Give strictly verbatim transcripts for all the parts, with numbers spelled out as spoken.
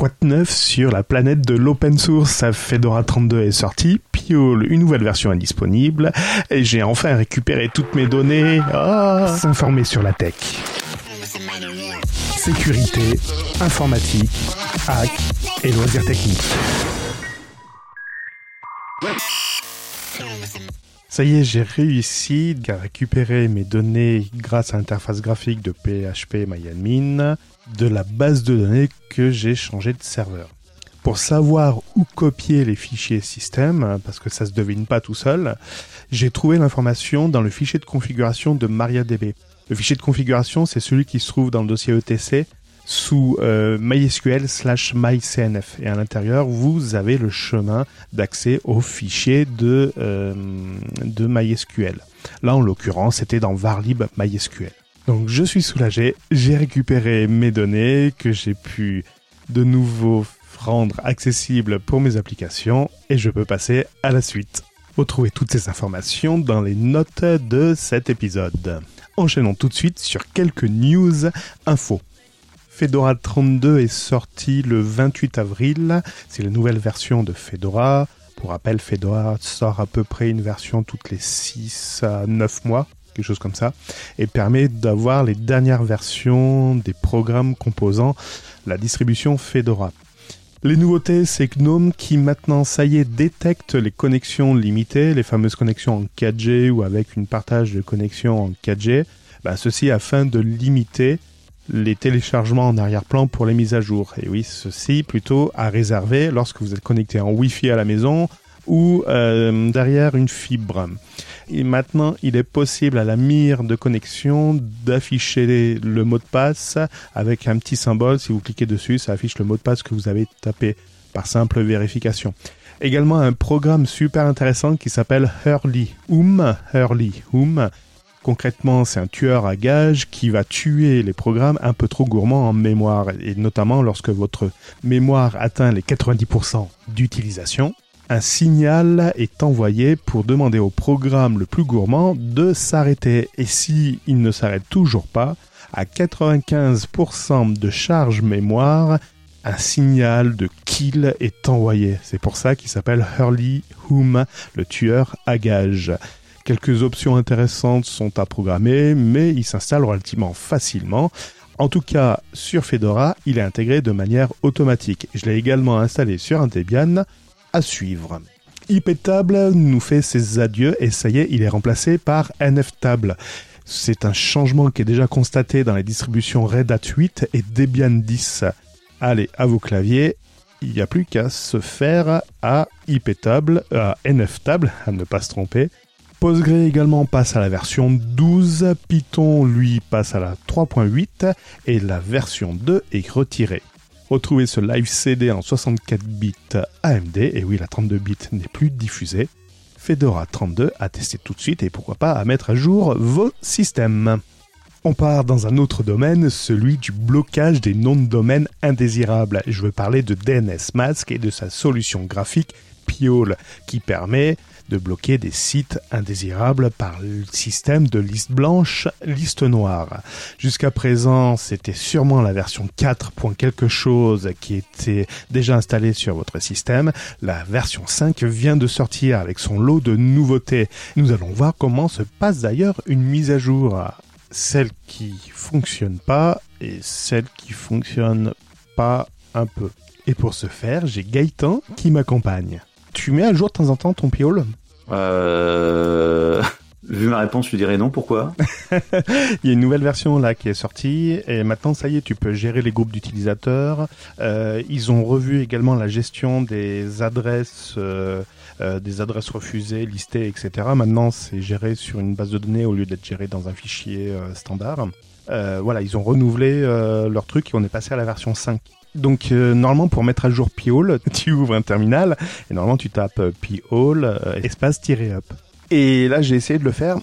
quoi de neuf sur la planète de l'open source? Fedora trente-deux est sorti, Pi-hole, une nouvelle version est disponible, et j'ai enfin récupéré toutes mes données. Oh, s'informer sur la tech. Sécurité, informatique, hack et loisirs techniques. Ça y est, j'ai réussi à récupérer mes données grâce à l'interface graphique de P H P MyAdmin de la base de données que j'ai changé de serveur. Pour savoir où copier les fichiers système, parce que ça se devine pas tout seul, j'ai trouvé l'information dans le fichier de configuration de MariaDB. Le fichier de configuration, c'est celui qui se trouve dans le dossier E T C sous euh, MySQL slash MyCNF. Et à l'intérieur, vous avez le chemin d'accès au fichier de, euh, de MySQL. Là, en l'occurrence, c'était dans varlib MySQL. Donc, je suis soulagé. J'ai récupéré mes données que j'ai pu de nouveau rendre accessibles pour mes applications et je peux passer à la suite. Retrouvez toutes ces informations dans les notes de cet épisode. Enchaînons tout de suite sur quelques news info. Fedora trente-deux est sorti le vingt-huit avril. C'est la nouvelle version de Fedora. Pour rappel, Fedora sort à peu près une version toutes les six à neuf mois, quelque chose comme ça, et permet d'avoir les dernières versions des programmes composant la distribution Fedora. Les nouveautés, c'est GNOME qui maintenant, ça y est, détecte les connexions limitées, les fameuses connexions en quatre G ou avec une partage de connexions en quatre G, bah, ceci afin de limiter les téléchargements en arrière-plan pour les mises à jour. Et oui, ceci plutôt à réserver lorsque vous êtes connecté en Wi-Fi à la maison ou euh, derrière une fibre. Et maintenant, il est possible à la mire de connexion d'afficher le mot de passe avec un petit symbole. Si vous cliquez dessus, ça affiche le mot de passe que vous avez tapé par simple vérification. Également, un programme super intéressant qui s'appelle Earlyoom. Earlyoom. Concrètement, c'est un tueur à gages qui va tuer les programmes un peu trop gourmands en mémoire, et notamment lorsque votre mémoire atteint les quatre-vingt-dix pour cent d'utilisation. Un signal est envoyé pour demander au programme le plus gourmand de s'arrêter. Et si il ne s'arrête toujours pas, à quatre-vingt-quinze pour cent de charge mémoire, un signal de kill est envoyé. C'est pour ça qu'il s'appelle Earlyoom, le tueur à gages. Quelques options intéressantes sont à programmer, mais il s'installe relativement facilement. En tout cas, sur Fedora, il est intégré de manière automatique. Je l'ai également installé sur un Debian. À suivre. I P Table nous fait ses adieux et ça y est, il est remplacé par N F Table. C'est un changement qui est déjà constaté dans les distributions Red Hat huit et Debian dix. Allez, à vos claviers, il n'y a plus qu'à se faire à I P Table, à N F Table, à ne pas se tromper. Postgre également passe à la version douze, Python lui passe à la trois point huit et la version deux est retirée. Retrouvez ce live C D en soixante-quatre bits A M D, et oui, la trente-deux bits n'est plus diffusée. Fedora trente-deux à tester tout de suite et pourquoi pas à mettre à jour vos systèmes. On part dans un autre domaine, celui du blocage des noms de domaine indésirables. Je veux parler de D N S Mask et de sa solution graphique Pi-hole qui permet de bloquer des sites indésirables par le système de liste blanche, liste noire. Jusqu'à présent, c'était sûrement la version quatre. quelque chose qui était déjà installée sur votre système. La version cinq vient de sortir avec son lot de nouveautés. Nous allons voir comment se passe d'ailleurs une mise à jour. Celle qui fonctionne pas et celle qui fonctionne pas un peu. Et pour ce faire, j'ai Gaëtan qui m'accompagne. Tu mets à jour de temps en temps ton Pi-hole ? Euh... Vu ma réponse, je dirais non. Pourquoi ? Il y a une nouvelle version là qui est sortie et maintenant, ça y est, tu peux gérer les groupes d'utilisateurs. Euh, ils ont revu également la gestion des adresses, euh, euh, des adresses refusées, listées, et cetera. Maintenant, c'est géré sur une base de données au lieu d'être géré dans un fichier euh, standard. Euh, voilà, ils ont renouvelé euh, leur truc et on est passé à la version cinq. Donc euh, normalement pour mettre à jour Pi-hole, tu ouvres un terminal et normalement tu tapes Pi-hole euh, espace tiret up. Et là j'ai essayé de le faire,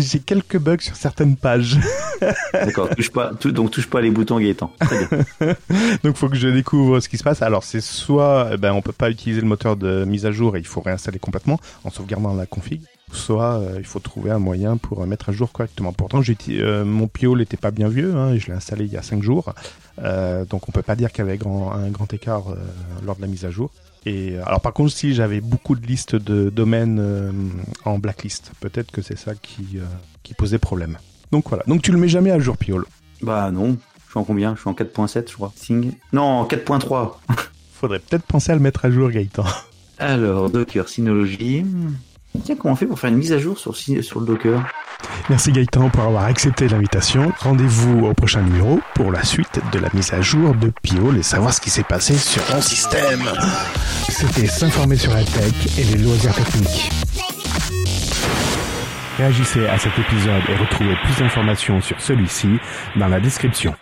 j'ai quelques bugs sur certaines pages. D'accord, touche pas, tout, donc touche pas les boutons, Gaëtan. Très bien. Donc faut que je découvre ce qui se passe. Alors c'est soit ben, on peut pas utiliser le moteur de mise à jour et il faut réinstaller complètement en sauvegardant la config, soit euh, il faut trouver un moyen pour euh, mettre à jour correctement. Pourtant j'ai, euh, mon Pi-hole n'était pas bien vieux, hein, je l'ai installé il y a cinq jours, euh, donc on peut pas dire qu'il y avait grand, un grand écart euh, lors de la mise à jour. Et, alors par contre, si j'avais beaucoup de listes de domaines euh, en blacklist, peut-être que c'est ça qui, euh, qui posait problème. Donc voilà, donc tu le mets jamais à jour, Pi-hole? Bah non, je suis en combien? Je suis en quatre point sept, je crois. Sing. Non, quatre point trois. Faudrait peut-être penser à le mettre à jour, Gaëtan. Alors, Docker, Synology... Tiens, comment on fait pour faire une mise à jour sur, sur le Docker? Merci Gaëtan pour avoir accepté l'invitation. Rendez-vous au prochain numéro pour la suite de la mise à jour de Pi-hole et savoir ce qui s'est passé sur ton système. C'était S'informer sur la tech et les loisirs techniques. Réagissez à cet épisode et retrouvez plus d'informations sur celui-ci dans la description.